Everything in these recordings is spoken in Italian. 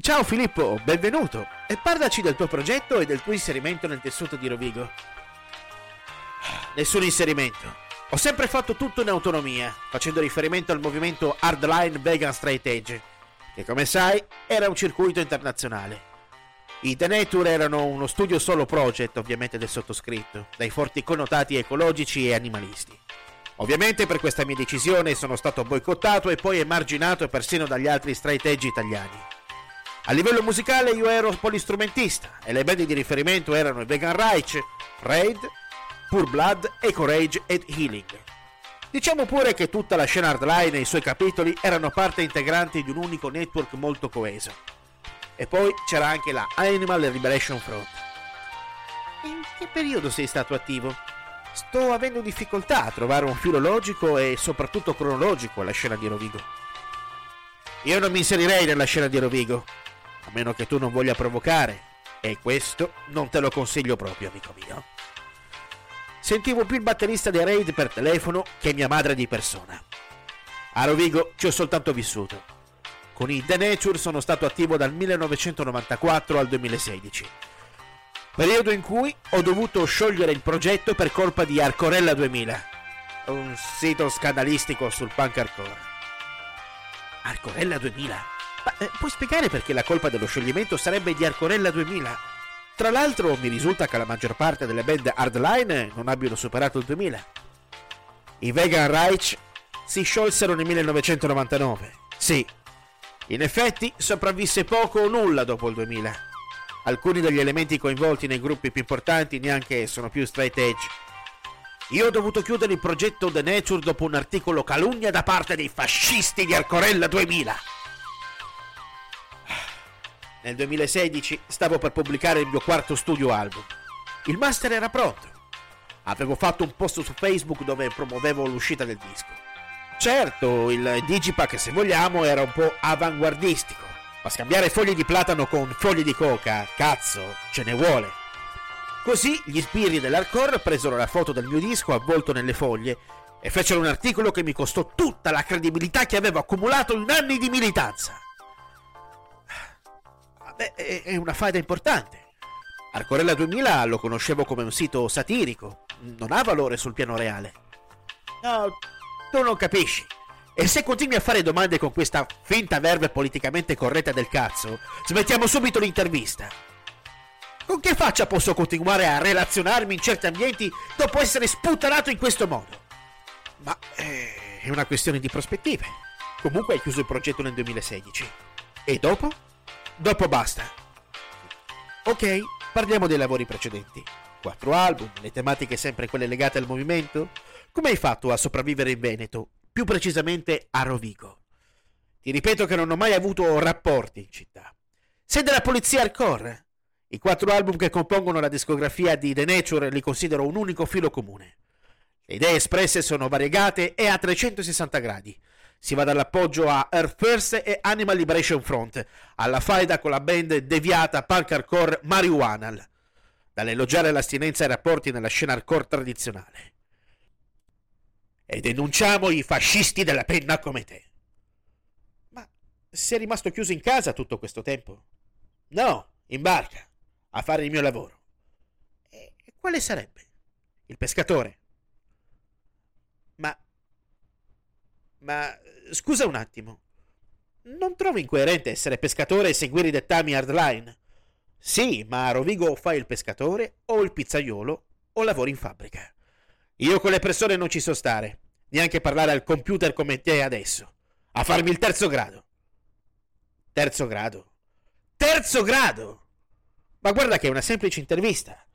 Ciao Filippo, benvenuto e parlaci del tuo progetto e del tuo inserimento nel tessuto di Rovigo. Nessun inserimento. Ho sempre fatto tutto in autonomia, facendo riferimento al movimento Hardline Vegan Straight Edge, che come sai era un circuito internazionale. I The Nature erano uno studio solo project, ovviamente del sottoscritto, dai forti connotati ecologici e animalisti. Ovviamente per questa mia decisione sono stato boicottato e poi emarginato persino dagli altri straight edge italiani. A livello musicale io ero polistrumentista e le band di riferimento erano i Vegan Reich, Raid, Pure Blood e Courage and Healing. Diciamo pure che tutta la scena hardline e i suoi capitoli erano parte integrante di un unico network molto coeso. E poi c'era anche la Animal Liberation Front. In che periodo sei stato attivo? Sto avendo difficoltà a trovare un filo logico e soprattutto cronologico alla scena di Rovigo. Io non mi inserirei nella scena di Rovigo. A meno che tu non voglia provocare, e questo non te lo consiglio proprio, amico mio. Sentivo più il batterista dei Raid per telefono che mia madre di persona. A Rovigo ci ho soltanto vissuto. Con i The Nature sono stato attivo dal 1994 al 2016, periodo in cui ho dovuto sciogliere il progetto per colpa di Arcorella 2000, un sito scandalistico sul punk hardcore. Arcorella 2000? Ma puoi spiegare perché la colpa dello scioglimento sarebbe di Arcorella 2000? Tra l'altro mi risulta che la maggior parte delle band hardline non abbiano superato il 2000. I Vegan Reich si sciolsero nel 1999. Sì, in effetti sopravvisse poco o nulla dopo il 2000. Alcuni degli elementi coinvolti nei gruppi più importanti neanche sono più straight edge. Io ho dovuto chiudere il progetto The Nature dopo un articolo calunnia da parte dei fascisti di Arcorella 2000. Nel 2016 stavo per pubblicare il mio quarto studio album. Il master era pronto. Avevo fatto un post su Facebook dove promuovevo l'uscita del disco. Certo, il digipack, se vogliamo, era un po' avanguardistico, ma scambiare foglie di platano con foglie di coca, cazzo, ce ne vuole. Così gli sbirri dell'hardcore presero la foto del mio disco avvolto nelle foglie e fecero un articolo che mi costò tutta la credibilità che avevo accumulato in anni di militanza. È una faida importante. Arcorella 2000 lo conoscevo come un sito satirico, non ha valore sul piano reale. No, tu non capisci. E se continui a fare domande con questa finta verve politicamente corretta del cazzo, smettiamo subito l'intervista. Con che faccia posso continuare a relazionarmi in certi ambienti dopo essere sputtanato in questo modo? Ma è una questione di prospettive. Comunque hai chiuso il progetto nel 2016. E dopo? Dopo basta. Ok, parliamo dei lavori precedenti. 4 album, le tematiche sempre quelle legate al movimento. Come hai fatto a sopravvivere in Veneto, più precisamente a Rovigo? Ti ripeto che non ho mai avuto rapporti in città. Sei della polizia hardcore. I 4 album che compongono la discografia di The Nature li considero un unico filo comune. Le idee espresse sono variegate e a 360 gradi. Si va dall'appoggio a Earth First e Animal Liberation Front, alla faida con la band deviata punk hardcore Marijuana, dall'elogiare l'astinenza ai rapporti nella scena hardcore tradizionale. E denunciamo i fascisti della penna come te. Ma sei rimasto chiuso in casa tutto questo tempo? No, in barca, a fare il mio lavoro. E quale sarebbe? Il pescatore. Ma scusa un attimo, non trovi incoerente essere pescatore e seguire i dettami hardline? Sì, ma a Rovigo o fai il pescatore, o il pizzaiolo, o lavori in fabbrica. Io con le persone non ci so stare, neanche parlare al computer come te adesso. A farmi il terzo grado. Terzo grado? Terzo grado! Ma guarda che è una semplice intervista.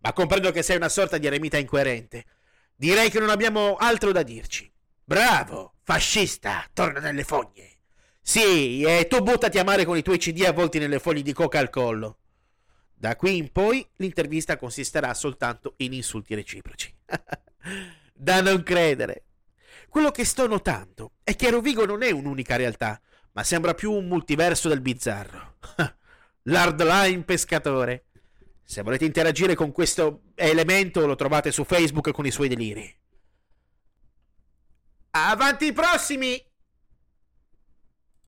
Ma comprendo che sei una sorta di eremita incoerente. Direi che non abbiamo altro da dirci. Bravo, fascista, torna nelle fogne. Sì, e tu buttati a mare con i tuoi CD avvolti nelle foglie di coca al collo. Da qui in poi l'intervista consisterà soltanto in insulti reciproci. Da non credere. Quello che sto notando è che Rovigo non è un'unica realtà, ma sembra più un multiverso del bizzarro. L'hardline pescatore. Se volete interagire con questo elemento lo trovate su Facebook con i suoi deliri. Avanti i prossimi!